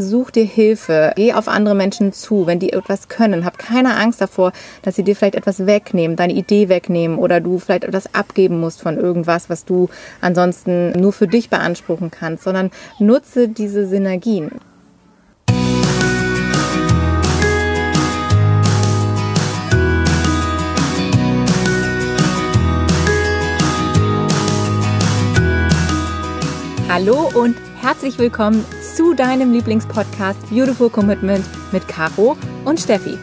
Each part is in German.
such dir Hilfe, geh auf andere Menschen zu, wenn die etwas können. Hab keine Angst davor, dass sie dir vielleicht etwas wegnehmen, deine Idee wegnehmen oder du vielleicht etwas abgeben musst von irgendwas, was du ansonsten nur für dich beanspruchen kannst, sondern nutze diese Synergien. Hallo und herzlich willkommen zu deinem Lieblingspodcast Beautiful Commitment mit Caro und Steffi.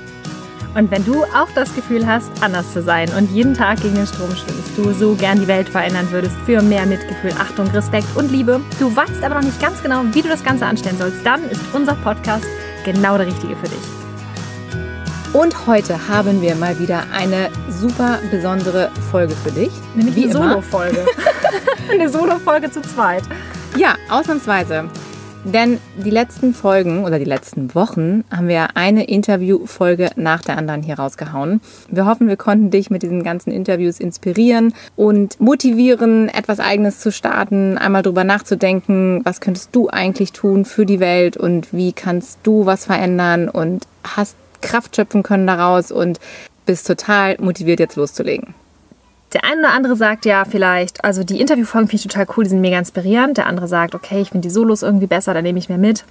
Und wenn du auch das Gefühl hast, anders zu sein und jeden Tag gegen den Strom schwimmst, du so gern die Welt verändern würdest für mehr Mitgefühl, Achtung, Respekt und Liebe, du weißt aber noch nicht ganz genau, wie du das Ganze anstellen sollst, dann ist unser Podcast genau der richtige für dich. Und heute haben wir mal wieder eine super besondere Folge für dich. Nämlich eine Solo-Folge. Eine Solo-Folge zu zweit. Ja, ausnahmsweise. Denn die letzten Folgen oder die letzten Wochen haben wir eine Interviewfolge nach der anderen hier rausgehauen. Wir hoffen, wir konnten dich mit diesen ganzen Interviews inspirieren und motivieren, etwas Eigenes zu starten, einmal drüber nachzudenken, was könntest du eigentlich tun für die Welt und wie kannst du was verändern und hast Kraft schöpfen können daraus und bist total motiviert, jetzt loszulegen. Der eine oder andere sagt ja vielleicht, also die Interviewfolgen finde ich total cool, die sind mega inspirierend. Der andere sagt, okay, ich finde die Solos irgendwie besser, da nehme ich mehr mit.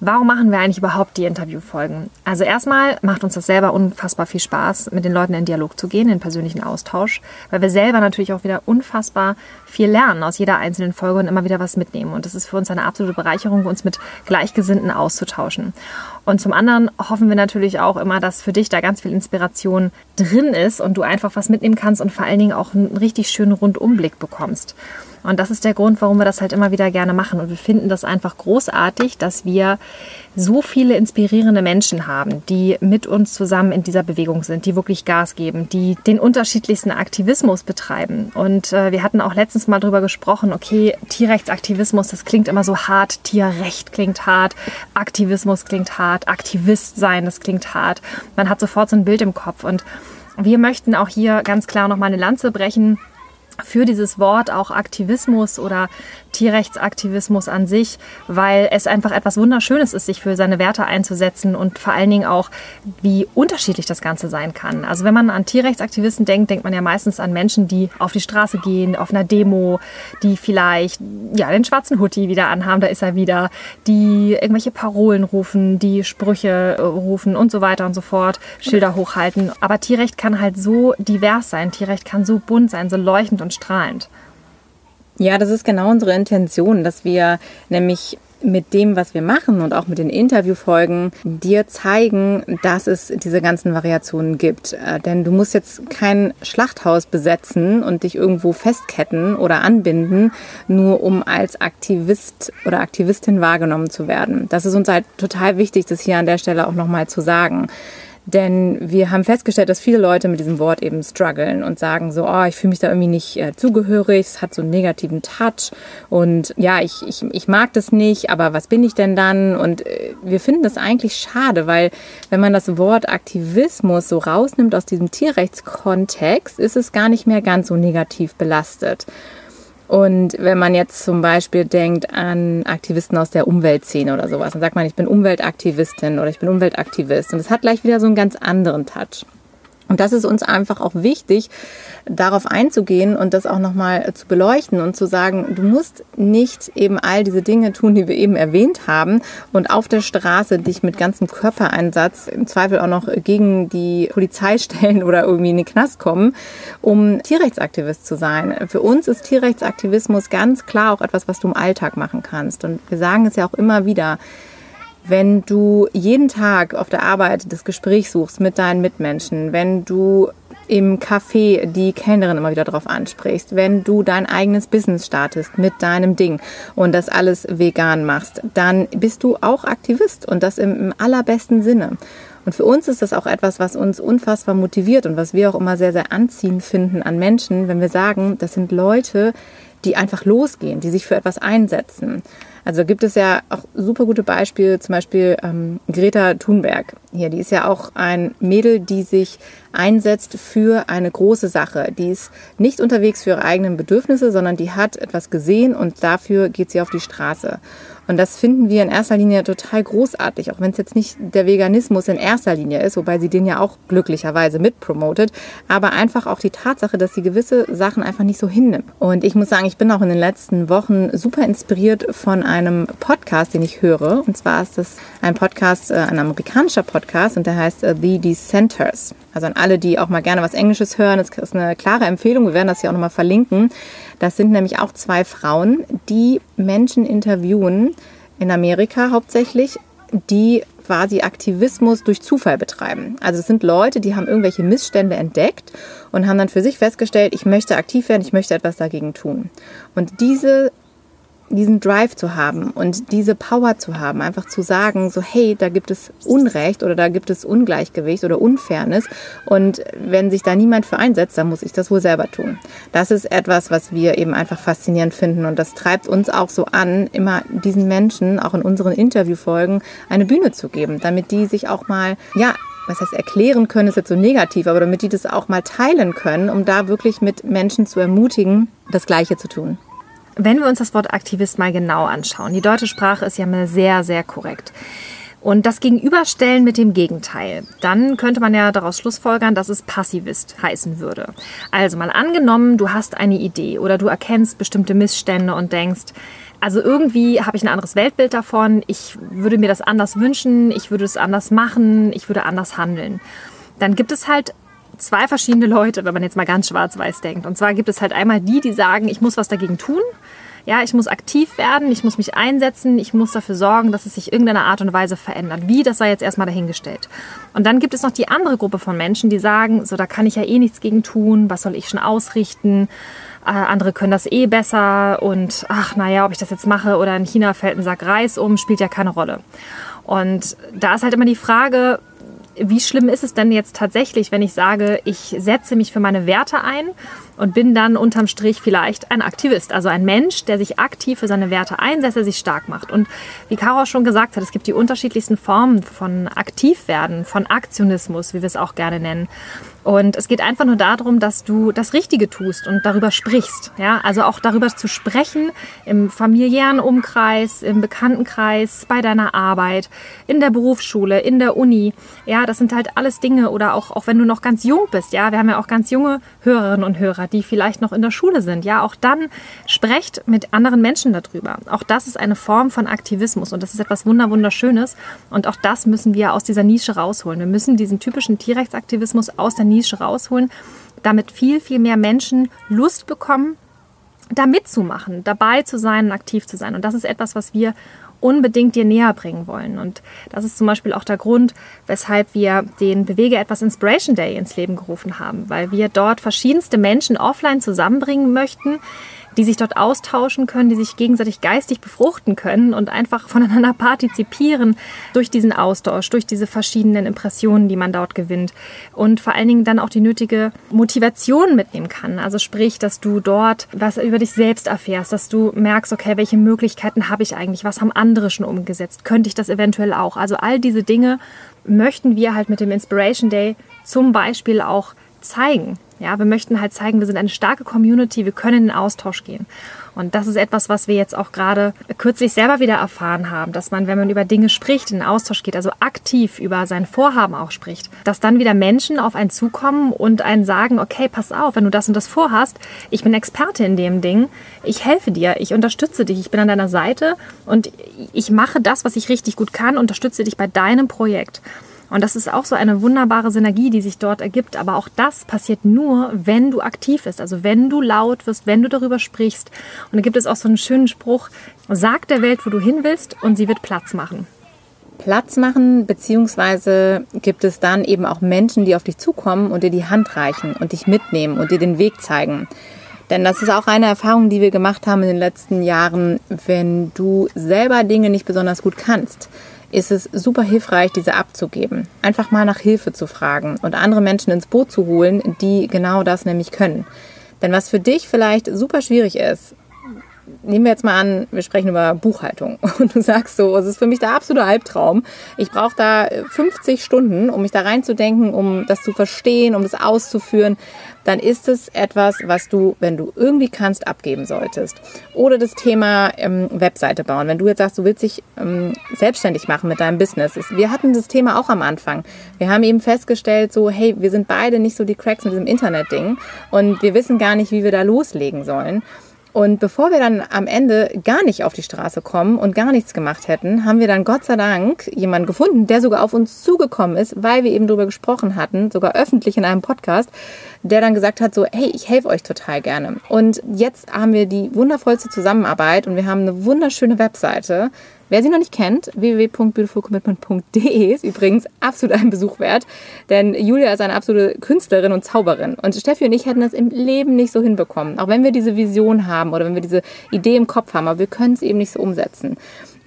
Warum machen wir eigentlich überhaupt die Interviewfolgen? Also erstmal macht uns das selber unfassbar viel Spaß, mit den Leuten in Dialog zu gehen, in persönlichen Austausch, weil wir selber natürlich auch wieder unfassbar viel lernen aus jeder einzelnen Folge und immer wieder was mitnehmen. Und das ist für uns eine absolute Bereicherung, uns mit Gleichgesinnten auszutauschen. Und zum anderen hoffen wir natürlich auch immer, dass für dich da ganz viel Inspiration drin ist und du einfach was mitnehmen kannst und vor allen Dingen auch einen richtig schönen Rundumblick bekommst. Und das ist der Grund, warum wir das halt immer wieder gerne machen. Und wir finden das einfach großartig, dass wir so viele inspirierende Menschen haben, die mit uns zusammen in dieser Bewegung sind, die wirklich Gas geben, die den unterschiedlichsten Aktivismus betreiben. Und wir hatten auch letztens mal drüber gesprochen, okay, Tierrechtsaktivismus, das klingt immer so hart, Tierrecht klingt hart, Aktivismus klingt hart, Aktivist sein, das klingt hart. Man hat sofort so ein Bild im Kopf. Und wir möchten auch hier ganz klar nochmal eine Lanze brechen für dieses Wort, auch Aktivismus oder Tierrechtsaktivismus an sich, weil es einfach etwas Wunderschönes ist, sich für seine Werte einzusetzen und vor allen Dingen auch, wie unterschiedlich das Ganze sein kann. Also wenn man an Tierrechtsaktivisten denkt, denkt man ja meistens an Menschen, die auf die Straße gehen, auf einer Demo, die vielleicht ja den schwarzen Hoodie wieder anhaben, da ist er wieder, die irgendwelche Parolen rufen, die Sprüche rufen und so weiter und so fort, Schilder hochhalten. Aber Tierrecht kann halt so divers sein, Tierrecht kann so bunt sein, so leuchtend und strahlend. Ja, das ist genau unsere Intention, dass wir nämlich mit dem, was wir machen und auch mit den Interviewfolgen dir zeigen, dass es diese ganzen Variationen gibt. Denn du musst jetzt kein Schlachthaus besetzen und dich irgendwo festketten oder anbinden, nur um als Aktivist oder Aktivistin wahrgenommen zu werden. Das ist uns halt total wichtig, das hier an der Stelle auch nochmal zu sagen. Denn wir haben festgestellt, dass viele Leute mit diesem Wort eben strugglen und sagen so, oh, ich fühle mich da irgendwie nicht zugehörig, es hat so einen negativen Touch und ja, ich mag das nicht, aber was bin ich denn dann? Und wir finden das eigentlich schade, weil wenn man das Wort Aktivismus so rausnimmt aus diesem Tierrechtskontext, ist es gar nicht mehr ganz so negativ belastet. Und wenn man jetzt zum Beispiel denkt an Aktivisten aus der Umweltszene oder sowas, dann sagt man, ich bin Umweltaktivistin oder ich bin Umweltaktivist. Und das hat gleich wieder so einen ganz anderen Touch. Und das ist uns einfach auch wichtig, darauf einzugehen und das auch nochmal zu beleuchten und zu sagen, du musst nicht eben all diese Dinge tun, die wir eben erwähnt haben und auf der Straße dich mit ganzem Körpereinsatz im Zweifel auch noch gegen die Polizei stellen oder irgendwie in den Knast kommen, um Tierrechtsaktivist zu sein. Für uns ist Tierrechtsaktivismus ganz klar auch etwas, was du im Alltag machen kannst. Und wir sagen es ja auch immer wieder, wenn du jeden Tag auf der Arbeit das Gespräch suchst mit deinen Mitmenschen, wenn du im Café die Kellnerin immer wieder drauf ansprichst, wenn du dein eigenes Business startest mit deinem Ding und das alles vegan machst, dann bist du auch Aktivist und das im allerbesten Sinne. Und für uns ist das auch etwas, was uns unfassbar motiviert und was wir auch immer sehr, sehr anziehend finden an Menschen, wenn wir sagen, das sind Leute, die einfach losgehen, die sich für etwas einsetzen. Also gibt es ja auch super gute Beispiele, zum Beispiel Greta Thunberg hier, die ist ja auch ein Mädel, die sich einsetzt für eine große Sache. Die ist nicht unterwegs für ihre eigenen Bedürfnisse, sondern die hat etwas gesehen und dafür geht sie auf die Straße. Und das finden wir in erster Linie total großartig, auch wenn es jetzt nicht der Veganismus in erster Linie ist, wobei sie den ja auch glücklicherweise mitpromotet, aber einfach auch die Tatsache, dass sie gewisse Sachen einfach nicht so hinnimmt. Und ich muss sagen, ich bin auch in den letzten Wochen super inspiriert von einem Podcast, den ich höre. Und zwar ist das ein Podcast, ein amerikanischer Podcast, und der heißt The Dissenters. Also an alle, die auch mal gerne was Englisches hören, das ist eine klare Empfehlung, wir werden das hier auch nochmal verlinken. Das sind nämlich auch zwei Frauen, die Menschen interviewen, in Amerika hauptsächlich, die quasi Aktivismus durch Zufall betreiben. Also es sind Leute, die haben irgendwelche Missstände entdeckt und haben dann für sich festgestellt, ich möchte aktiv werden, ich möchte etwas dagegen tun. Und diesen Drive zu haben und diese Power zu haben, einfach zu sagen, so hey, da gibt es Unrecht oder da gibt es Ungleichgewicht oder Unfairness und wenn sich da niemand für einsetzt, dann muss ich das wohl selber tun. Das ist etwas, was wir eben einfach faszinierend finden und das treibt uns auch so an, immer diesen Menschen, auch in unseren Interviewfolgen, eine Bühne zu geben, damit die sich auch mal, ja, was heißt erklären können, ist jetzt so negativ, aber damit die das auch mal teilen können, um da wirklich mit Menschen zu ermutigen, das Gleiche zu tun. Wenn wir uns das Wort Aktivist mal genau anschauen, die deutsche Sprache ist ja mal sehr, sehr korrekt. Und das Gegenüberstellen mit dem Gegenteil, dann könnte man ja daraus schlussfolgern, dass es Passivist heißen würde. Also mal angenommen, du hast eine Idee oder du erkennst bestimmte Missstände und denkst, also irgendwie habe ich ein anderes Weltbild davon, ich würde mir das anders wünschen, ich würde es anders machen, ich würde anders handeln. Dann gibt es halt zwei verschiedene Leute, wenn man jetzt mal ganz schwarz-weiß denkt. Und zwar gibt es halt einmal die, die sagen, ich muss was dagegen tun. Ja, ich muss aktiv werden, ich muss mich einsetzen, ich muss dafür sorgen, dass es sich irgendeiner Art und Weise verändert. Wie, das sei jetzt erstmal dahingestellt. Und dann gibt es noch die andere Gruppe von Menschen, die sagen, so, da kann ich ja eh nichts gegen tun, was soll ich schon ausrichten? Andere können das eh besser und ach, naja, ob ich das jetzt mache oder in China fällt ein Sack Reis um, spielt ja keine Rolle. Und da ist halt immer die Frage, wie schlimm ist es denn jetzt tatsächlich, wenn ich sage, ich setze mich für meine Werte ein und bin dann unterm Strich vielleicht ein Aktivist, also ein Mensch, der sich aktiv für seine Werte einsetzt, der sich stark macht. Und wie Caro schon gesagt hat, es gibt die unterschiedlichsten Formen von Aktivwerden, von Aktionismus, wie wir es auch gerne nennen. Und es geht einfach nur darum, dass du das Richtige tust und darüber sprichst. Ja? Also auch darüber zu sprechen im familiären Umkreis, im Bekanntenkreis, bei deiner Arbeit, in der Berufsschule, in der Uni. Ja, das sind halt alles Dinge. Oder auch wenn du noch ganz jung bist. Ja, wir haben ja auch ganz junge Hörerinnen und Hörer, die vielleicht noch in der Schule sind. Ja, auch dann sprecht mit anderen Menschen darüber. Auch das ist eine Form von Aktivismus und das ist etwas Wunderschönes. Und auch das müssen wir aus dieser Nische rausholen. Wir müssen diesen typischen Tierrechtsaktivismus aus der Nische rausholen, damit viel, viel mehr Menschen Lust bekommen, da mitzumachen, dabei zu sein und aktiv zu sein. Und das ist etwas, was wir unbedingt dir näher bringen wollen. Und das ist zum Beispiel auch der Grund, weshalb wir den Bewege etwas Inspiration Day ins Leben gerufen haben, weil wir dort verschiedenste Menschen offline zusammenbringen möchten, die sich dort austauschen können, die sich gegenseitig geistig befruchten können und einfach voneinander partizipieren durch diesen Austausch, durch diese verschiedenen Impressionen, die man dort gewinnt und vor allen Dingen dann auch die nötige Motivation mitnehmen kann. Also sprich, dass du dort was über dich selbst erfährst, dass du merkst, okay, welche Möglichkeiten habe ich eigentlich, was haben andere schon umgesetzt, könnte ich das eventuell auch. Also all diese Dinge möchten wir halt mit dem Inspiration Day zum Beispiel auch zeigen. Ja, wir möchten halt zeigen, wir sind eine starke Community, wir können in den Austausch gehen. Und das ist etwas, was wir jetzt auch gerade kürzlich selber wieder erfahren haben, dass man, wenn man über Dinge spricht, in den Austausch geht, also aktiv über sein Vorhaben auch spricht, dass dann wieder Menschen auf einen zukommen und einen sagen, okay, pass auf, wenn du das und das vorhast, ich bin Experte in dem Ding, ich helfe dir, ich unterstütze dich, ich bin an deiner Seite und ich mache das, was ich richtig gut kann, unterstütze dich bei deinem Projekt. Und das ist auch so eine wunderbare Synergie, die sich dort ergibt. Aber auch das passiert nur, wenn du aktiv bist. Also wenn du laut wirst, wenn du darüber sprichst. Und da gibt es auch so einen schönen Spruch, sag der Welt, wo du hin willst und sie wird Platz machen. Platz machen, beziehungsweise gibt es dann eben auch Menschen, die auf dich zukommen und dir die Hand reichen und dich mitnehmen und dir den Weg zeigen. Denn das ist auch eine Erfahrung, die wir gemacht haben in den letzten Jahren, wenn du selber Dinge nicht besonders gut kannst. Ist es super hilfreich, diese abzugeben. Einfach mal nach Hilfe zu fragen und andere Menschen ins Boot zu holen, die genau das nämlich können. Denn was für dich vielleicht super schwierig ist, nehmen wir jetzt mal an, wir sprechen über Buchhaltung und du sagst so, es ist für mich der absolute Albtraum. Ich brauche da 50 Stunden, um mich da reinzudenken, um das zu verstehen, um das auszuführen. Dann ist es etwas, was du, wenn du irgendwie kannst, abgeben solltest. Oder das Thema Webseite bauen. Wenn du jetzt sagst, du willst dich selbstständig machen mit deinem Business. Wir hatten das Thema auch am Anfang. Wir haben eben festgestellt, so hey, wir sind beide nicht so die Cracks mit diesem Internet-Ding und wir wissen gar nicht, wie wir da loslegen sollen. Und bevor wir dann am Ende gar nicht auf die Straße kommen und gar nichts gemacht hätten, haben wir dann Gott sei Dank jemanden gefunden, der sogar auf uns zugekommen ist, weil wir eben darüber gesprochen hatten, sogar öffentlich in einem Podcast, der dann gesagt hat so, hey, ich helfe euch total gerne. Und jetzt haben wir die wundervollste Zusammenarbeit und wir haben eine wunderschöne Webseite. Wer sie noch nicht kennt, www.beautifulcommitment.de ist übrigens absolut einen Besuch wert, denn Julia ist eine absolute Künstlerin und Zauberin und Steffi und ich hätten das im Leben nicht so hinbekommen, auch wenn wir diese Vision haben oder wenn wir diese Idee im Kopf haben, aber wir können es eben nicht so umsetzen.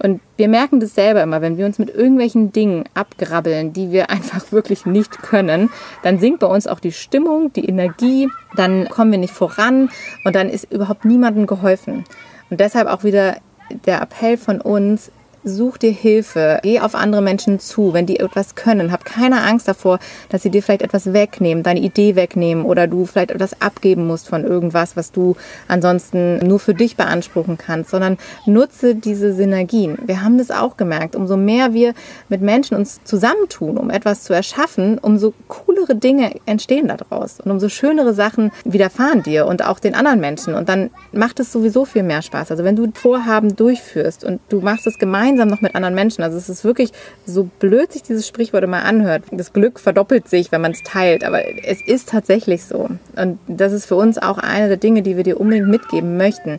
Und wir merken das selber immer, wenn wir uns mit irgendwelchen Dingen abgrabbeln, die wir einfach wirklich nicht können, dann sinkt bei uns auch die Stimmung, die Energie, dann kommen wir nicht voran und dann ist überhaupt niemandem geholfen. Und deshalb auch wieder der Appell von uns, such dir Hilfe, geh auf andere Menschen zu, wenn die etwas können. Hab keine Angst davor, dass sie dir vielleicht etwas wegnehmen, deine Idee wegnehmen oder du vielleicht etwas abgeben musst von irgendwas, was du ansonsten nur für dich beanspruchen kannst, sondern nutze diese Synergien. Wir haben das auch gemerkt, umso mehr wir mit Menschen uns zusammentun, um etwas zu erschaffen, umso coolere Dinge entstehen daraus und umso schönere Sachen widerfahren dir und auch den anderen Menschen und dann macht es sowieso viel mehr Spaß. Also wenn du Vorhaben durchführst und du machst es gemeinsam noch mit anderen Menschen. Also es ist wirklich, so blöd sich dieses Sprichwort immer anhört, das Glück verdoppelt sich, wenn man es teilt, aber es ist tatsächlich so. Und das ist für uns auch eine der Dinge, die wir dir unbedingt mitgeben möchten.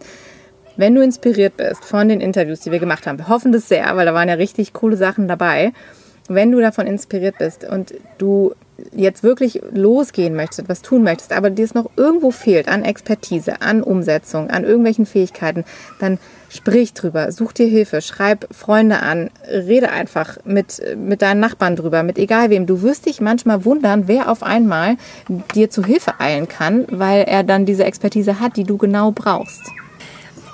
Wenn du inspiriert bist von den Interviews, die wir gemacht haben, wir hoffen das sehr, weil da waren ja richtig coole Sachen dabei. Wenn du davon inspiriert bist und du jetzt wirklich losgehen möchtest, was tun möchtest, aber dir es noch irgendwo fehlt an Expertise, an Umsetzung, an irgendwelchen Fähigkeiten, dann sprich drüber, such dir Hilfe, schreib Freunde an, rede einfach mit deinen Nachbarn drüber, mit egal wem. Du wirst dich manchmal wundern, wer auf einmal dir zu Hilfe eilen kann, weil er dann diese Expertise hat, die du genau brauchst.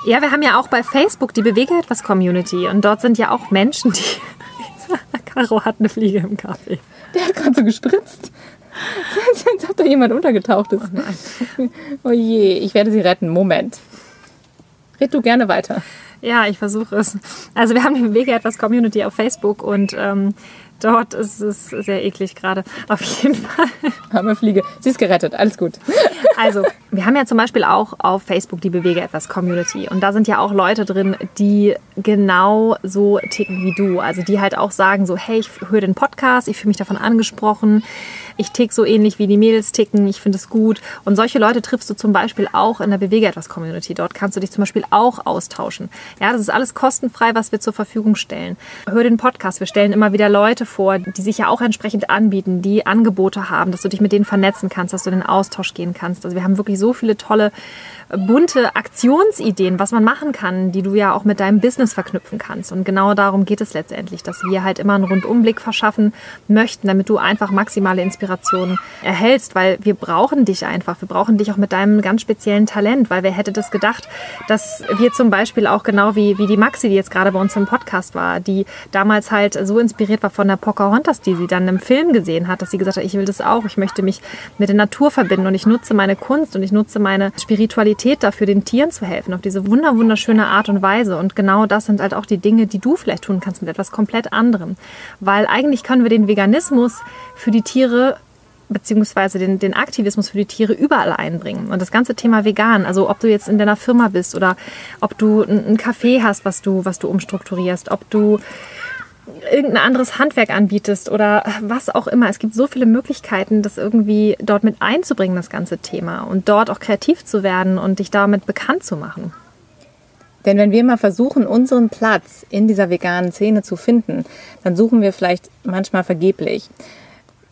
Ja, wir haben ja auch bei Facebook die Bewege etwas Community und dort sind ja auch Menschen, die... Caro hat eine Fliege im Kaffee. Der hat gerade so gespritzt. Jetzt hat da jemand untergetaucht. Ist. Oh nein. Oh je, ich werde sie retten. Moment. Red du gerne weiter. Ja, ich versuche es. Also wir haben die Bewege etwas Community auf Facebook und dort ist es sehr eklig gerade. Auf jeden Fall. Arme Fliege. Sie ist gerettet. Alles gut. Also wir haben ja zum Beispiel auch auf Facebook die Bewege etwas Community und da sind ja auch Leute drin, die genau so ticken wie du. Also die halt auch sagen so, hey, ich höre den Podcast, ich fühle mich davon angesprochen, ich tick so ähnlich wie die Mädels ticken, ich finde es gut. Und solche Leute triffst du zum Beispiel auch in der Bewege etwas Community. Dort kannst du dich zum Beispiel auch austauschen. Ja, das ist alles kostenfrei, was wir zur Verfügung stellen. Hör den Podcast. Wir stellen immer wieder Leute vor, die sich ja auch entsprechend anbieten, die Angebote haben, dass du dich mit denen vernetzen kannst, dass du in den Austausch gehen kannst. Also wir haben wirklich so viele tolle, bunte Aktionsideen, was man machen kann, die du ja auch mit deinem Business verknüpfen kannst. Und genau darum geht es letztendlich, dass wir halt immer einen Rundumblick verschaffen möchten, damit du einfach maximale Inspiration erhältst, weil wir brauchen dich einfach. Wir brauchen dich auch mit deinem ganz speziellen Talent, weil wer hätte das gedacht, dass wir zum Beispiel auch genau wie die Maxi, die jetzt gerade bei uns im Podcast war, die damals halt so inspiriert war von der Pocahontas, die sie dann im Film gesehen hat, dass sie gesagt hat, ich will das auch, ich möchte mich mit der Natur verbinden und ich nutze meine Kunst und ich nutze meine Spiritualität dafür, den Tieren zu helfen, auf diese wunderschöne Art und Weise. Und genau das sind halt auch die Dinge, die du vielleicht tun kannst mit etwas komplett anderem. Weil eigentlich können wir den Veganismus für die Tiere beziehungsweise den Aktivismus für die Tiere überall einbringen. Und das ganze Thema vegan, also ob du jetzt in deiner Firma bist oder ob du ein Café hast, was du umstrukturierst, ob du irgendein anderes Handwerk anbietest oder was auch immer. Es gibt so viele Möglichkeiten, das irgendwie dort mit einzubringen, das ganze Thema. Und dort auch kreativ zu werden und dich damit bekannt zu machen. Denn wenn wir mal versuchen, unseren Platz in dieser veganen Szene zu finden, dann suchen wir vielleicht manchmal vergeblich.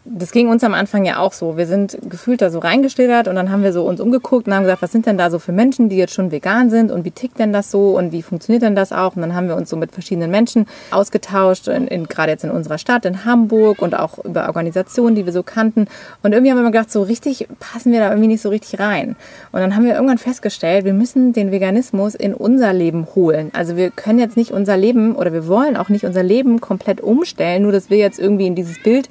das ging uns am Anfang ja auch so. Wir sind gefühlt da so reingeschlittert und dann haben wir so uns umgeguckt und haben gesagt, was sind denn da so für Menschen, die jetzt schon vegan sind und wie tickt denn das so und wie funktioniert denn das auch? Und dann haben wir uns so mit verschiedenen Menschen ausgetauscht, gerade jetzt in unserer Stadt, in Hamburg und auch über Organisationen, die wir so kannten. Und irgendwie haben wir immer gedacht, so richtig passen wir da irgendwie nicht so richtig rein. Und dann haben wir irgendwann festgestellt, wir müssen den Veganismus in unser Leben holen. Also wir können jetzt nicht unser Leben oder wir wollen auch nicht unser Leben komplett umstellen, nur dass wir jetzt irgendwie in dieses Bild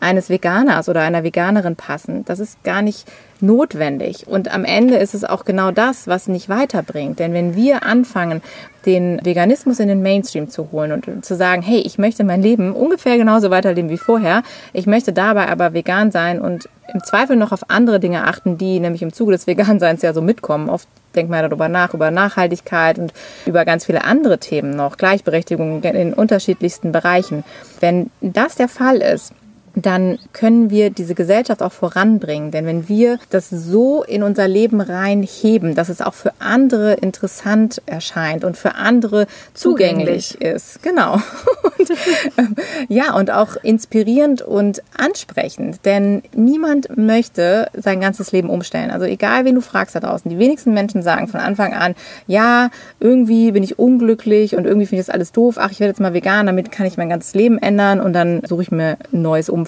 eines Veganers oder einer Veganerin passen. Das ist gar nicht notwendig. Und am Ende ist es auch genau das, was nicht weiterbringt. Denn wenn wir anfangen, den Veganismus in den Mainstream zu holen und zu sagen, hey, ich möchte mein Leben ungefähr genauso weiterleben wie vorher, ich möchte dabei aber vegan sein und im Zweifel noch auf andere Dinge achten, die nämlich im Zuge des Veganseins ja so mitkommen. Oft denkt man darüber nach, über Nachhaltigkeit und über ganz viele andere Themen noch, Gleichberechtigung in unterschiedlichsten Bereichen. Wenn das der Fall ist, dann können wir diese Gesellschaft auch voranbringen. Denn wenn wir das so in unser Leben reinheben, dass es auch für andere interessant erscheint und für andere zugänglich ist. Genau. Und, ja, und auch inspirierend und ansprechend. Denn niemand möchte sein ganzes Leben umstellen. Also egal, wen du fragst da draußen. Die wenigsten Menschen sagen von Anfang an, ja, irgendwie bin ich unglücklich und irgendwie finde ich das alles doof. Ach, ich werde jetzt mal vegan, damit kann ich mein ganzes Leben ändern und dann suche ich mir ein neues Umfeld.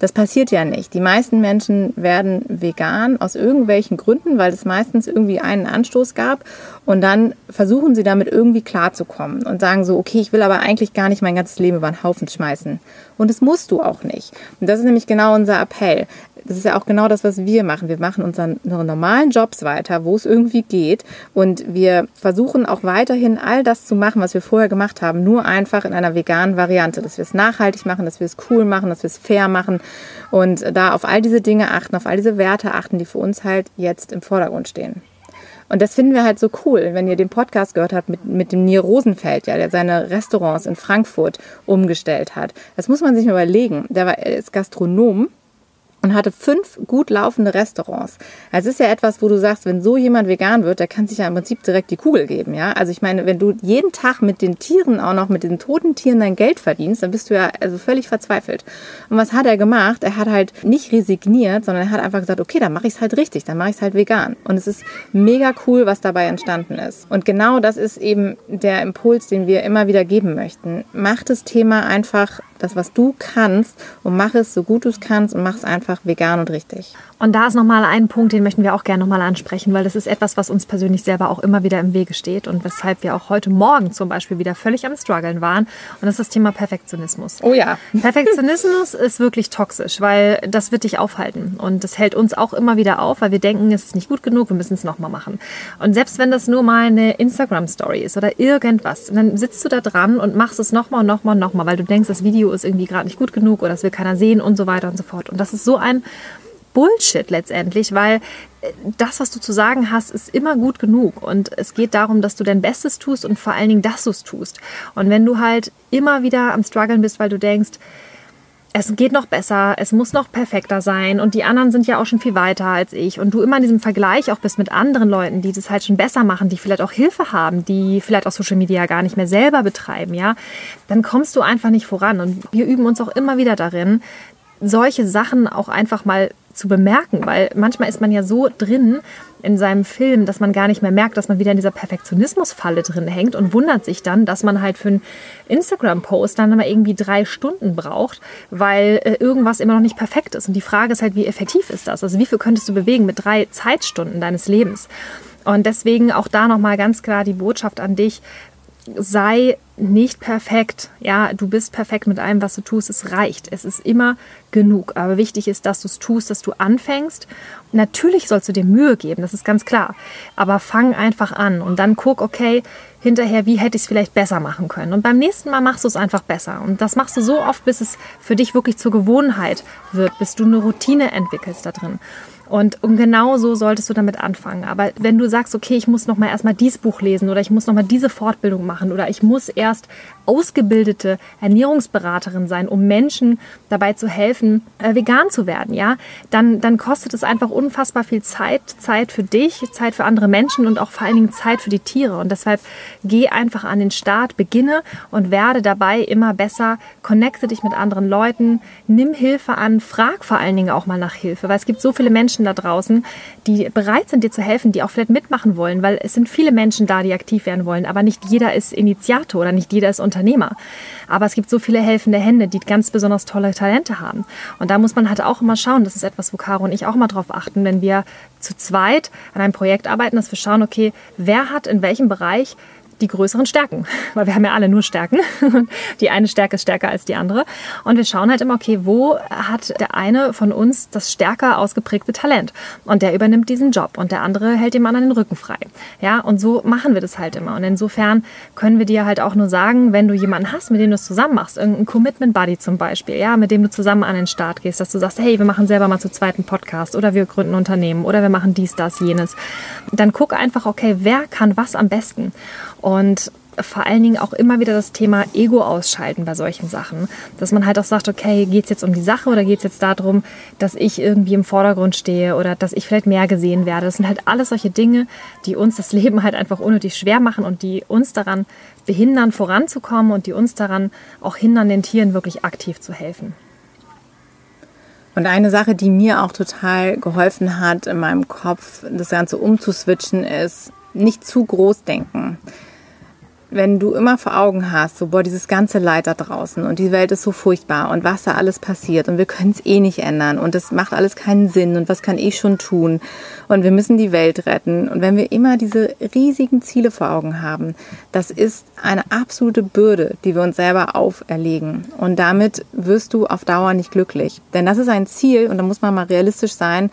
Das passiert ja nicht. Die meisten Menschen werden vegan aus irgendwelchen Gründen, weil es meistens irgendwie einen Anstoß gab und dann versuchen sie damit irgendwie klarzukommen und sagen so, okay, ich will aber eigentlich gar nicht mein ganzes Leben über den Haufen schmeißen. Und das musst du auch nicht. Und das ist nämlich genau unser Appell. Das ist ja auch genau das, was wir machen. Wir machen unsere normalen Jobs weiter, wo es irgendwie geht. Und wir versuchen auch weiterhin all das zu machen, was wir vorher gemacht haben, nur einfach in einer veganen Variante. Dass wir es nachhaltig machen, dass wir es cool machen, dass wir es fair machen und da auf all diese Dinge achten, auf all diese Werte achten, die für uns halt jetzt im Vordergrund stehen. Und das finden wir halt so cool, wenn ihr den Podcast gehört habt mit dem Nir Rosenfeld, ja, der seine Restaurants in Frankfurt umgestellt hat. Das muss man sich mal überlegen. Er ist Gastronom und hatte 5 gut laufende Restaurants. Also es ist ja etwas, wo du sagst, wenn so jemand vegan wird, der kann sich ja im Prinzip direkt die Kugel geben, ja? Also ich meine, wenn du jeden Tag mit den Tieren, auch noch mit den toten Tieren dein Geld verdienst, dann bist du ja also völlig verzweifelt. Und was hat er gemacht? Er hat halt nicht resigniert, sondern er hat einfach gesagt, okay, dann mache ich es halt richtig, dann mache ich es halt vegan. Und es ist mega cool, was dabei entstanden ist. Und genau das ist eben der Impuls, den wir immer wieder geben möchten. Mach das Thema einfach das, was du kannst und mach es so gut du es kannst und mach es einfach vegan und richtig. Und da ist nochmal ein Punkt, den möchten wir auch gerne nochmal ansprechen, weil das ist etwas, was uns persönlich selber auch immer wieder im Wege steht und weshalb wir auch heute Morgen zum Beispiel wieder völlig am Struggeln waren. Und das ist das Thema Perfektionismus. Oh ja. Perfektionismus ist wirklich toxisch, weil das wird dich aufhalten. Und das hält uns auch immer wieder auf, weil wir denken, es ist nicht gut genug, wir müssen es nochmal machen. Und selbst wenn das nur mal eine Instagram-Story ist oder irgendwas, dann sitzt du da dran und machst es nochmal und nochmal und nochmal, weil du denkst, das Video ist irgendwie gerade nicht gut genug oder das will keiner sehen und so weiter und so fort. Und das ist so ein Bullshit letztendlich, weil das, was du zu sagen hast, ist immer gut genug. Und es geht darum, dass du dein Bestes tust und vor allen Dingen, dass du es tust. Und wenn du halt immer wieder am Struggeln bist, weil du denkst, es geht noch besser, es muss noch perfekter sein und die anderen sind ja auch schon viel weiter als ich und du immer in diesem Vergleich auch bist mit anderen Leuten, die das halt schon besser machen, die vielleicht auch Hilfe haben, die vielleicht auch Social Media gar nicht mehr selber betreiben, ja, dann kommst du einfach nicht voran. Und wir üben uns auch immer wieder darin, solche Sachen auch einfach mal zu bemerken, weil manchmal ist man ja so drin in seinem Film, dass man gar nicht mehr merkt, dass man wieder in dieser Perfektionismusfalle drin hängt und wundert sich dann, dass man halt für einen Instagram-Post dann immer irgendwie 3 Stunden braucht, weil irgendwas immer noch nicht perfekt ist. Und die Frage ist halt, wie effektiv ist das? Also wie viel könntest du bewegen mit 3 Zeitstunden deines Lebens? Und deswegen auch da nochmal ganz klar die Botschaft an dich, sei nicht perfekt. Ja, du bist perfekt mit allem, was du tust. Es reicht. Es ist immer genug. Aber wichtig ist, dass du es tust, dass du anfängst. Natürlich sollst du dir Mühe geben, das ist ganz klar. Aber fang einfach an und dann guck, okay, hinterher, wie hätte ich es vielleicht besser machen können? Und beim nächsten Mal machst du es einfach besser. Und das machst du so oft, bis es für dich wirklich zur Gewohnheit wird, bis du eine Routine entwickelst da drin. Und genau so solltest du damit anfangen. Aber wenn du sagst, okay, ich muss noch mal erstmal dieses Buch lesen oder ich muss noch mal diese Fortbildung machen oder ich muss erst ausgebildete Ernährungsberaterin sein, um Menschen dabei zu helfen, vegan zu werden, ja, dann kostet es einfach unfassbar viel Zeit. Zeit für dich, Zeit für andere Menschen und auch vor allen Dingen Zeit für die Tiere. Und deshalb geh einfach an den Start, beginne und werde dabei immer besser. Connecte dich mit anderen Leuten, nimm Hilfe an, frag vor allen Dingen auch mal nach Hilfe, weil es gibt so viele Menschen da draußen, die bereit sind, dir zu helfen, die auch vielleicht mitmachen wollen, weil es sind viele Menschen da, die aktiv werden wollen, aber nicht jeder ist Initiator oder nicht jeder ist Unternehmer. Aber es gibt so viele helfende Hände, die ganz besonders tolle Talente haben. Und da muss man halt auch immer schauen, das ist etwas, wo Caro und ich auch mal drauf achten, wenn wir zu zweit an einem Projekt arbeiten, dass wir schauen, okay, wer hat in welchem Bereich die größeren Stärken, weil wir haben ja alle nur Stärken. Die eine Stärke ist stärker als die andere. Und wir schauen halt immer, okay, wo hat der eine von uns das stärker ausgeprägte Talent? Und der übernimmt diesen Job und der andere hält dem anderen den Rücken frei. Ja, und so machen wir das halt immer. Und insofern können wir dir halt auch nur sagen, wenn du jemanden hast, mit dem du es zusammen machst, irgendeinen Commitment-Buddy zum Beispiel, ja, mit dem du zusammen an den Start gehst, dass du sagst, hey, wir machen selber mal zu zweit einen Podcast oder wir gründen Unternehmen oder wir machen dies, das, jenes. Dann guck einfach, okay, wer kann was am besten? Und vor allen Dingen auch immer wieder das Thema Ego ausschalten bei solchen Sachen. Dass man halt auch sagt, okay, geht es jetzt um die Sache oder geht es jetzt darum, dass ich irgendwie im Vordergrund stehe oder dass ich vielleicht mehr gesehen werde. Das sind halt alles solche Dinge, die uns das Leben halt einfach unnötig schwer machen und die uns daran behindern, voranzukommen und die uns daran auch hindern, den Tieren wirklich aktiv zu helfen. Und eine Sache, die mir auch total geholfen hat, in meinem Kopf das Ganze umzuswitchen, ist nicht zu groß denken. Wenn du immer vor Augen hast, so, boah, dieses ganze Leid da draußen und die Welt ist so furchtbar und was da alles passiert und wir können es eh nicht ändern und das macht alles keinen Sinn und was kann ich schon tun und wir müssen die Welt retten. Und wenn wir immer diese riesigen Ziele vor Augen haben, das ist eine absolute Bürde, die wir uns selber auferlegen. Und damit wirst du auf Dauer nicht glücklich. Denn das ist ein Ziel und da muss man mal realistisch sein,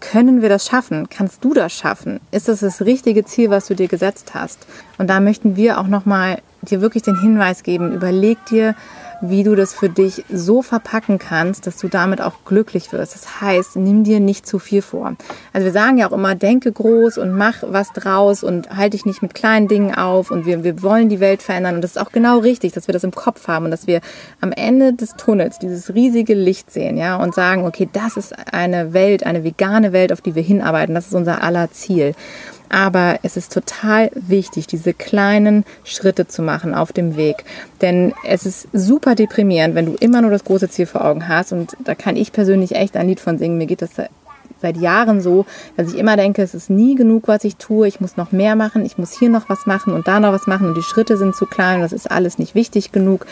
können wir das schaffen? Kannst du das schaffen? Ist das das richtige Ziel, was du dir gesetzt hast? Und da möchten wir auch nochmal dir wirklich den Hinweis geben, überleg dir, wie du das für dich so verpacken kannst, dass du damit auch glücklich wirst. Das heißt, nimm dir nicht zu viel vor. Also wir sagen ja auch immer, denke groß und mach was draus und halte dich nicht mit kleinen Dingen auf und wir wollen die Welt verändern. Und das ist auch genau richtig, dass wir das im Kopf haben und dass wir am Ende des Tunnels dieses riesige Licht sehen, ja, und sagen, okay, das ist eine Welt, eine vegane Welt, auf die wir hinarbeiten. Das ist unser aller Ziel. Aber es ist total wichtig, diese kleinen Schritte zu machen auf dem Weg. Denn es ist super deprimierend, wenn du immer nur das große Ziel vor Augen hast. Und da kann ich persönlich echt ein Lied von singen. Mir geht das seit Jahren so, dass ich immer denke, es ist nie genug, was ich tue. Ich muss noch mehr machen. Ich muss hier noch was machen und da noch was machen. Und die Schritte sind zu klein. Und das ist alles nicht wichtig genug.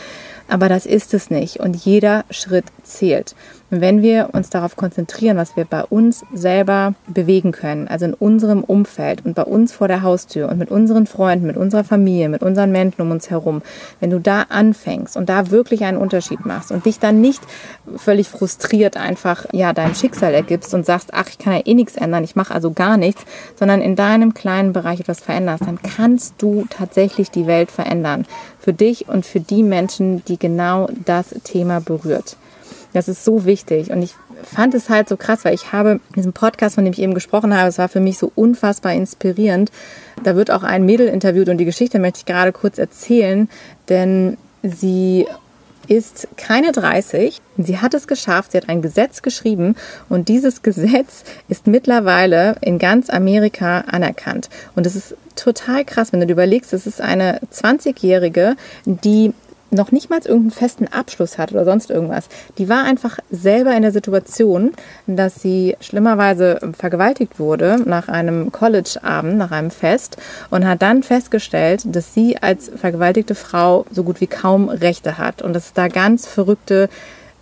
Aber das ist es nicht. Und jeder Schritt zählt. Und wenn wir uns darauf konzentrieren, was wir bei uns selber bewegen können, also in unserem Umfeld und bei uns vor der Haustür und mit unseren Freunden, mit unserer Familie, mit unseren Menschen um uns herum, wenn du da anfängst und da wirklich einen Unterschied machst und dich dann nicht völlig frustriert einfach ja deinem Schicksal ergibst und sagst, ach, ich kann ja eh nichts ändern, ich mache also gar nichts, sondern in deinem kleinen Bereich etwas veränderst, dann kannst du tatsächlich die Welt verändern. Für dich und für die Menschen, die genau das Thema berührt. Das ist so wichtig und ich fand es halt so krass, weil ich habe diesen Podcast, von dem ich eben gesprochen habe, es war für mich so unfassbar inspirierend. Da wird auch ein Mädel interviewt und die Geschichte möchte ich gerade kurz erzählen, denn sie ist keine 30, sie hat es geschafft, sie hat ein Gesetz geschrieben und dieses Gesetz ist mittlerweile in ganz Amerika anerkannt. Und es ist total krass, wenn du dir überlegst, es ist eine 20-Jährige, die noch nicht mal irgendeinen festen Abschluss hat oder sonst irgendwas. Die war einfach selber in der Situation, dass sie schlimmerweise vergewaltigt wurde nach einem College-Abend, nach einem Fest und hat dann festgestellt, dass sie als vergewaltigte Frau so gut wie kaum Rechte hat und dass es da ganz verrückte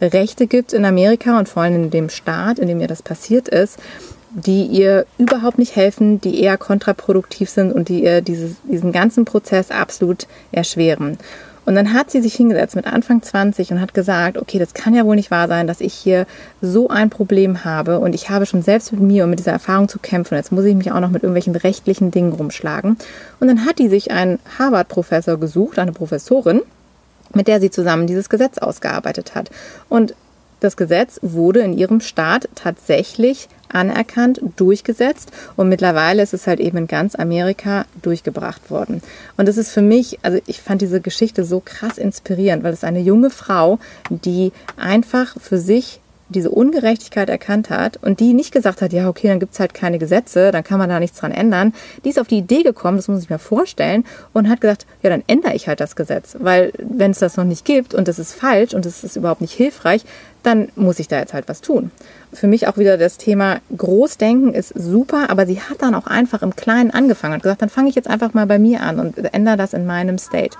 Rechte gibt in Amerika und vor allem in dem Staat, in dem ihr das passiert ist, die ihr überhaupt nicht helfen, die eher kontraproduktiv sind und die ihr diesen ganzen Prozess absolut erschweren. Und dann hat sie sich hingesetzt mit Anfang 20 und hat gesagt, okay, das kann ja wohl nicht wahr sein, dass ich hier so ein Problem habe und ich habe schon selbst mit mir und mit dieser Erfahrung zu kämpfen. Jetzt muss ich mich auch noch mit irgendwelchen rechtlichen Dingen rumschlagen. Und dann hat die sich einen Harvard-Professor gesucht, eine Professorin, mit der sie zusammen dieses Gesetz ausgearbeitet hat. Und Das Gesetz wurde in ihrem Staat tatsächlich anerkannt, durchgesetzt und mittlerweile ist es halt eben in ganz Amerika durchgebracht worden. Und das ist für mich, also ich fand diese Geschichte so krass inspirierend, weil es eine junge Frau, die einfach für sich diese Ungerechtigkeit erkannt hat und die nicht gesagt hat, ja okay, dann gibt es halt keine Gesetze, dann kann man da nichts dran ändern. Die ist auf die Idee gekommen, das muss ich mir vorstellen, und hat gesagt, ja, dann ändere ich halt das Gesetz, weil wenn es das noch nicht gibt und das ist falsch und das ist überhaupt nicht hilfreich, dann muss ich da jetzt halt was tun. Für mich auch wieder das Thema Großdenken ist super, aber sie hat dann auch einfach im Kleinen angefangen und gesagt, dann fange ich jetzt einfach mal bei mir an und ändere das in meinem State.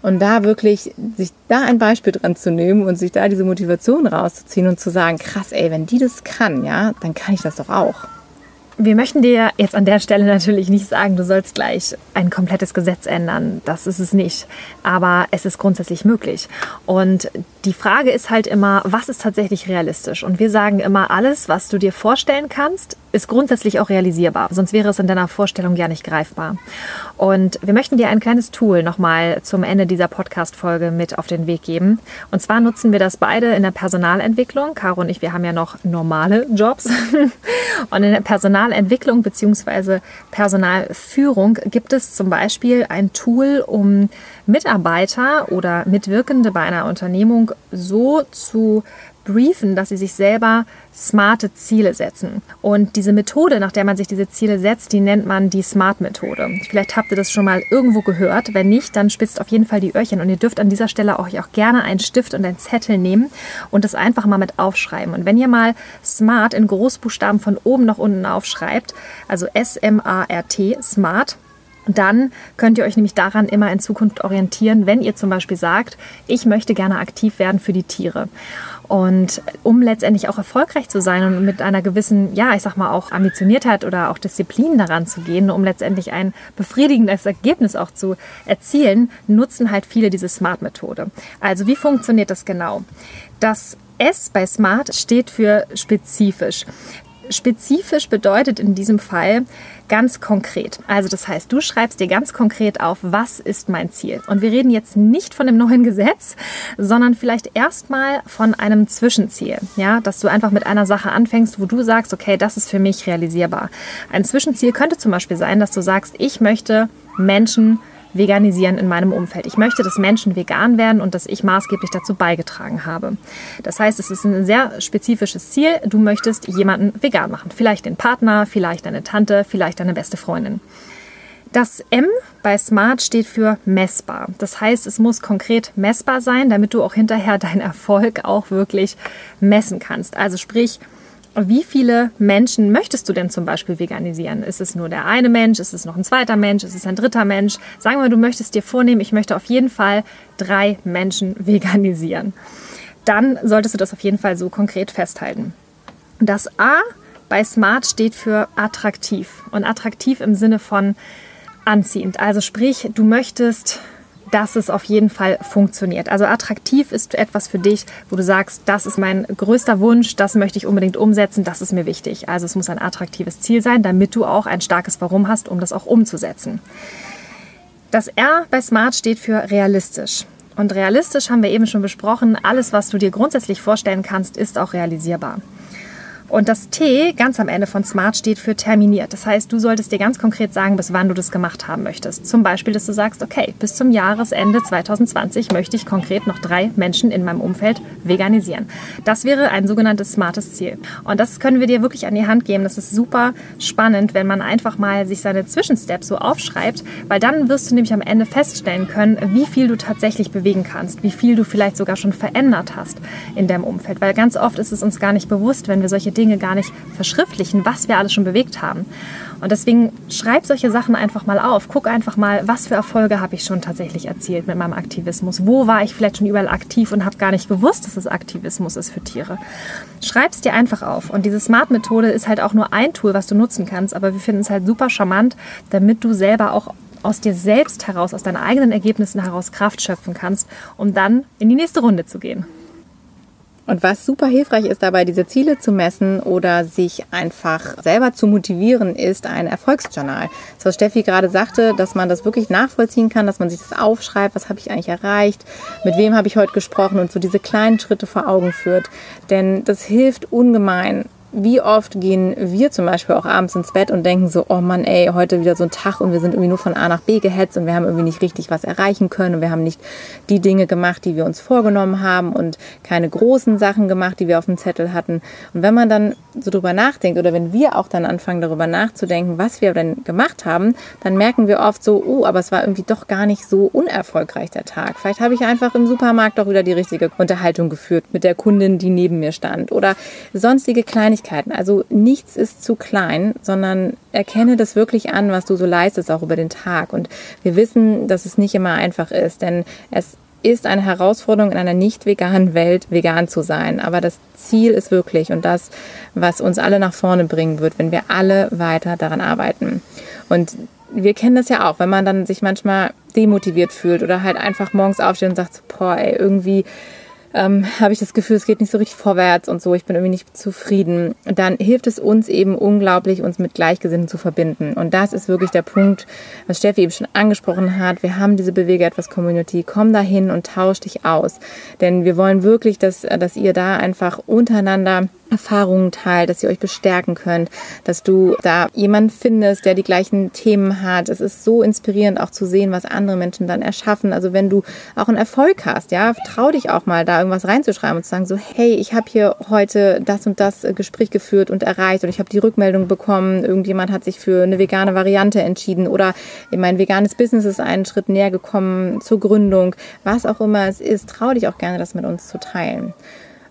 Und da wirklich, sich da ein Beispiel dran zu nehmen und sich da diese Motivation rauszuziehen und zu sagen, krass ey, wenn die das kann, ja, dann kann ich das doch auch. Wir möchten dir jetzt an der Stelle natürlich nicht sagen, du sollst gleich ein komplettes Gesetz ändern. Das ist es nicht. Aber es ist grundsätzlich möglich. Und die Frage ist halt immer, was ist tatsächlich realistisch? Und wir sagen immer, alles, was du dir vorstellen kannst, ist grundsätzlich auch realisierbar. Sonst wäre es in deiner Vorstellung ja nicht greifbar. Und wir möchten dir ein kleines Tool nochmal zum Ende dieser Podcast-Folge mit auf den Weg geben. Und zwar nutzen wir das beide in der Personalentwicklung. Caro und ich, wir haben ja noch normale Jobs. Und in der Personalentwicklung bzw. Personalführung gibt es zum Beispiel ein Tool, um Mitarbeiter oder Mitwirkende bei einer Unternehmung so zu briefen, dass sie sich selber smarte Ziele setzen. Und diese Methode, nach der man sich diese Ziele setzt, die nennt man die SMART-Methode. Vielleicht habt ihr das schon mal irgendwo gehört. Wenn nicht, dann spitzt auf jeden Fall die Öhrchen. Und ihr dürft an dieser Stelle auch gerne einen Stift und einen Zettel nehmen und das einfach mal mit aufschreiben. Und wenn ihr mal SMART in Großbuchstaben von oben nach unten aufschreibt, also S-M-A-R-T, SMART, dann könnt ihr euch nämlich daran immer in Zukunft orientieren, wenn ihr zum Beispiel sagt, ich möchte gerne aktiv werden für die Tiere. Und um letztendlich auch erfolgreich zu sein und mit einer gewissen, ja, ich sag mal auch Ambitioniertheit oder auch Disziplin daran zu gehen, um letztendlich ein befriedigendes Ergebnis auch zu erzielen, nutzen halt viele diese SMART-Methode. Also wie funktioniert das genau? Das S bei SMART steht für spezifisch. Spezifisch bedeutet in diesem Fall ganz konkret. Also das heißt, du schreibst dir ganz konkret auf, was ist mein Ziel? Und wir reden jetzt nicht von dem neuen Gesetz, sondern vielleicht erstmal von einem Zwischenziel. Ja, dass du einfach mit einer Sache anfängst, wo du sagst, okay, das ist für mich realisierbar. Ein Zwischenziel könnte zum Beispiel sein, dass du sagst, ich möchte Menschen veganisieren in meinem Umfeld. Ich möchte, dass Menschen vegan werden und dass ich maßgeblich dazu beigetragen habe. Das heißt, es ist ein sehr spezifisches Ziel. Du möchtest jemanden vegan machen. Vielleicht den Partner, vielleicht deine Tante, vielleicht deine beste Freundin. Das M bei SMART steht für messbar. Das heißt, es muss konkret messbar sein, damit du auch hinterher deinen Erfolg auch wirklich messen kannst. Also sprich, wie viele Menschen möchtest du denn zum Beispiel veganisieren? Ist es nur der eine Mensch? Ist es noch ein zweiter Mensch? Ist es ein dritter Mensch? Sagen wir mal, du möchtest dir vornehmen, ich möchte auf jeden Fall 3 Menschen veganisieren. Dann solltest du das auf jeden Fall so konkret festhalten. Das A bei SMART steht für attraktiv. Und attraktiv im Sinne von anziehend. Also sprich, du möchtest, dass es auf jeden Fall funktioniert. Also attraktiv ist etwas für dich, wo du sagst, das ist mein größter Wunsch, das möchte ich unbedingt umsetzen, das ist mir wichtig. Also es muss ein attraktives Ziel sein, damit du auch ein starkes Warum hast, um das auch umzusetzen. Das R bei SMART steht für realistisch. Und realistisch haben wir eben schon besprochen, alles, was du dir grundsätzlich vorstellen kannst, ist auch realisierbar. Und das T ganz am Ende von SMART steht für terminiert. Das heißt, du solltest dir ganz konkret sagen, bis wann du das gemacht haben möchtest. Zum Beispiel, dass du sagst, okay, bis zum Jahresende 2020 möchte ich konkret noch 3 Menschen in meinem Umfeld veganisieren. Das wäre ein sogenanntes smartes Ziel. Und das können wir dir wirklich an die Hand geben. Das ist super spannend, wenn man einfach mal sich seine Zwischensteps so aufschreibt, weil dann wirst du nämlich am Ende feststellen können, wie viel du tatsächlich bewegen kannst, wie viel du vielleicht sogar schon verändert hast in deinem Umfeld. Weil ganz oft ist es uns gar nicht bewusst, wenn wir solche Dinge gar nicht verschriftlichen, was wir alles schon bewegt haben. Und deswegen schreib solche Sachen einfach mal auf. Guck einfach mal, was für Erfolge habe ich schon tatsächlich erzielt mit meinem Aktivismus. Wo war ich vielleicht schon überall aktiv und habe gar nicht gewusst, dass es Aktivismus ist für Tiere. Schreib es dir einfach auf. Und diese SMART-Methode ist halt auch nur ein Tool, was du nutzen kannst. Aber wir finden es halt super charmant, damit du selber auch aus dir selbst heraus, aus deinen eigenen Ergebnissen heraus Kraft schöpfen kannst, um dann in die nächste Runde zu gehen. Und was super hilfreich ist dabei, diese Ziele zu messen oder sich einfach selber zu motivieren, ist ein Erfolgsjournal. Das, was Steffi gerade sagte, dass man das wirklich nachvollziehen kann, dass man sich das aufschreibt, was habe ich eigentlich erreicht, mit wem habe ich heute gesprochen und so diese kleinen Schritte vor Augen führt. Denn das hilft ungemein. Wie oft gehen wir zum Beispiel auch abends ins Bett und denken so, oh Mann, ey, heute wieder so ein Tag und wir sind irgendwie nur von A nach B gehetzt und wir haben irgendwie nicht richtig was erreichen können und wir haben nicht die Dinge gemacht, die wir uns vorgenommen haben und keine großen Sachen gemacht, die wir auf dem Zettel hatten. Und wenn man dann so drüber nachdenkt oder wenn wir auch dann anfangen, darüber nachzudenken, was wir denn gemacht haben, dann merken wir oft so, oh, aber es war irgendwie doch gar nicht so unerfolgreich der Tag. Vielleicht habe ich einfach im Supermarkt doch wieder die richtige Unterhaltung geführt mit der Kundin, die neben mir stand oder sonstige Kleinigkeiten. Also nichts ist zu klein, sondern erkenne das wirklich an, was du so leistest, auch über den Tag. Und wir wissen, dass es nicht immer einfach ist, denn es ist eine Herausforderung, in einer nicht veganen Welt vegan zu sein. Aber das Ziel ist wirklich und das, was uns alle nach vorne bringen wird, wenn wir alle weiter daran arbeiten. Und wir kennen das ja auch, wenn man dann sich manchmal demotiviert fühlt oder halt einfach morgens aufsteht und sagt, boah, ey, irgendwie habe ich das Gefühl, es geht nicht so richtig vorwärts und so, ich bin irgendwie nicht zufrieden, dann hilft es uns eben unglaublich, uns mit Gleichgesinnten zu verbinden. Und das ist wirklich der Punkt, was Steffi eben schon angesprochen hat. Wir haben diese Bewege etwas Community. Komm da hin und tausch dich aus. Denn wir wollen wirklich, dass ihr da einfach untereinander Erfahrungen teilt, dass ihr euch bestärken könnt, dass du da jemanden findest, der die gleichen Themen hat. Es ist so inspirierend auch zu sehen, was andere Menschen dann erschaffen. Also wenn du auch einen Erfolg hast, ja, trau dich auch mal da irgendwas reinzuschreiben und zu sagen so, hey, ich habe hier heute das und das Gespräch geführt und erreicht und ich habe die Rückmeldung bekommen, irgendjemand hat sich für eine vegane Variante entschieden oder mein veganes Business ist einen Schritt näher gekommen zur Gründung. Was auch immer es ist, trau dich auch gerne, das mit uns zu teilen.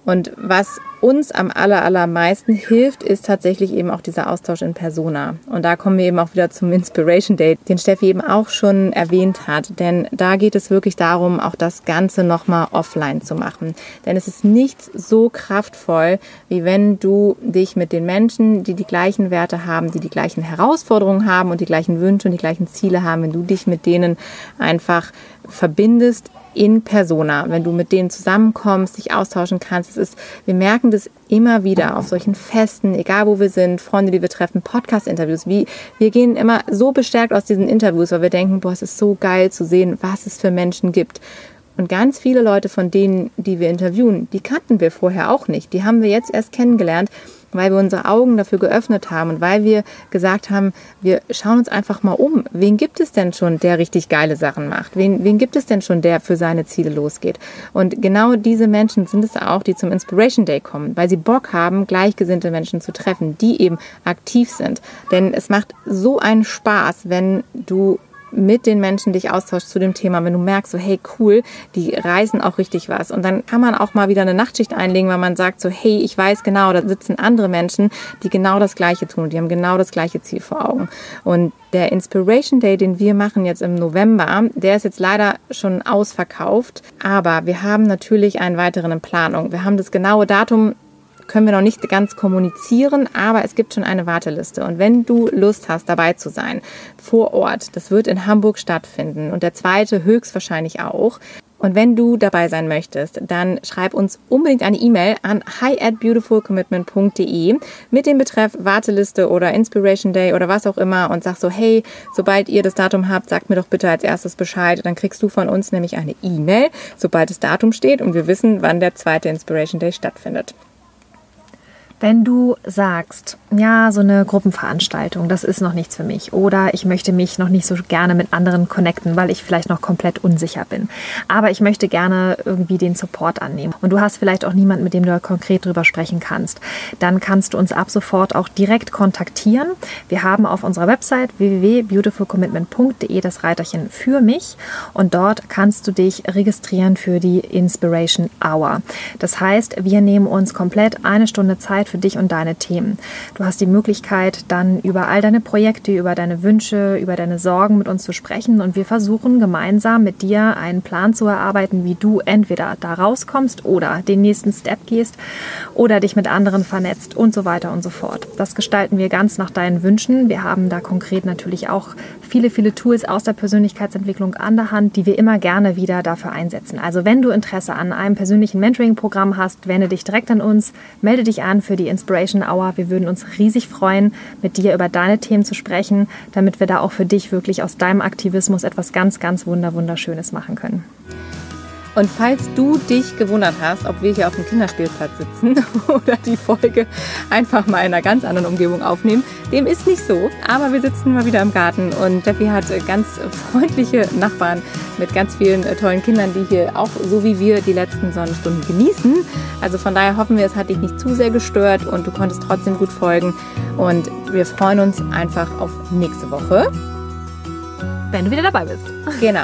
Und was uns am allermeisten hilft, ist tatsächlich eben auch dieser Austausch in Persona. Und da kommen wir eben auch wieder zum Inspiration Day, den Steffi eben auch schon erwähnt hat. Denn da geht es wirklich darum, auch das Ganze nochmal offline zu machen. Denn es ist nichts so kraftvoll, wie wenn du dich mit den Menschen, die die gleichen Werte haben, die die gleichen Herausforderungen haben und die gleichen Wünsche und die gleichen Ziele haben, wenn du dich mit denen einfach verbindest, in Persona, wenn du mit denen zusammenkommst, dich austauschen kannst. Wir merken das immer wieder auf solchen Festen, egal wo wir sind, Freunde, die wir treffen, Podcast-Interviews. Wir gehen immer so bestärkt aus diesen Interviews, weil wir denken, boah, es ist so geil zu sehen, was es für Menschen gibt. Und ganz viele Leute von denen, die wir interviewen, die kannten wir vorher auch nicht. Die haben wir jetzt erst kennengelernt, weil wir unsere Augen dafür geöffnet haben und weil wir gesagt haben, wir schauen uns einfach mal um. Wen gibt es denn schon, der richtig geile Sachen macht? Wen gibt es denn schon, der für seine Ziele losgeht? Und genau diese Menschen sind es auch, die zum Inspiration Day kommen, weil sie Bock haben, gleichgesinnte Menschen zu treffen, die eben aktiv sind. Denn es macht so einen Spaß, wenn du mit den Menschen dich austauschst zu dem Thema, wenn du merkst, so hey cool, die reißen auch richtig was und dann kann man auch mal wieder eine Nachtschicht einlegen, weil man sagt so hey, ich weiß genau, da sitzen andere Menschen, die genau das Gleiche tun, die haben genau das gleiche Ziel vor Augen und der Inspiration Day, den wir machen jetzt im November, der ist jetzt leider schon ausverkauft, aber wir haben natürlich einen weiteren in Planung, wir haben das genaue Datum können wir noch nicht ganz kommunizieren, aber es gibt schon eine Warteliste. Und wenn du Lust hast, dabei zu sein, vor Ort, das wird in Hamburg stattfinden und der zweite höchstwahrscheinlich auch. Und wenn du dabei sein möchtest, dann schreib uns unbedingt eine E-Mail an hi@beautifulcommitment.de mit dem Betreff Warteliste oder Inspiration Day oder was auch immer und sag so, hey, sobald ihr das Datum habt, sagt mir doch bitte als erstes Bescheid. Dann kriegst du von uns nämlich eine E-Mail, sobald das Datum steht und wir wissen, wann der zweite Inspiration Day stattfindet. Wenn du sagst, ja, so eine Gruppenveranstaltung, das ist noch nichts für mich oder ich möchte mich noch nicht so gerne mit anderen connecten, weil ich vielleicht noch komplett unsicher bin, aber ich möchte gerne irgendwie den Support annehmen und du hast vielleicht auch niemanden, mit dem du konkret drüber sprechen kannst, dann kannst du uns ab sofort auch direkt kontaktieren. Wir haben auf unserer Website www.beautifulcommitment.de das Reiterchen für mich und dort kannst du dich registrieren für die Inspiration Hour. Das heißt, wir nehmen uns komplett eine Stunde Zeit für dich und deine Themen. Du hast die Möglichkeit, dann über all deine Projekte, über deine Wünsche, über deine Sorgen mit uns zu sprechen und wir versuchen gemeinsam mit dir einen Plan zu erarbeiten, wie du entweder da rauskommst oder den nächsten Step gehst oder dich mit anderen vernetzt und so weiter und so fort. Das gestalten wir ganz nach deinen Wünschen. Wir haben da konkret natürlich auch viele Tools aus der Persönlichkeitsentwicklung an der Hand, die wir immer gerne wieder dafür einsetzen. Also wenn du Interesse an einem persönlichen Mentoring-Programm hast, wende dich direkt an uns, melde dich an für die Inspiration Hour. Wir würden uns riesig freuen, mit dir über deine Themen zu sprechen, damit wir da auch für dich wirklich aus deinem Aktivismus etwas ganz, ganz Wunderschönes machen können. Und falls du dich gewundert hast, ob wir hier auf dem Kinderspielplatz sitzen oder die Folge einfach mal in einer ganz anderen Umgebung aufnehmen, dem ist nicht so. Aber wir sitzen mal wieder im Garten und Steffi hat ganz freundliche Nachbarn mit ganz vielen tollen Kindern, die hier auch so wie wir die letzten Sonnenstunden genießen. Also von daher hoffen wir, es hat dich nicht zu sehr gestört und du konntest trotzdem gut folgen. Und wir freuen uns einfach auf nächste Woche, wenn du wieder dabei bist. Genau.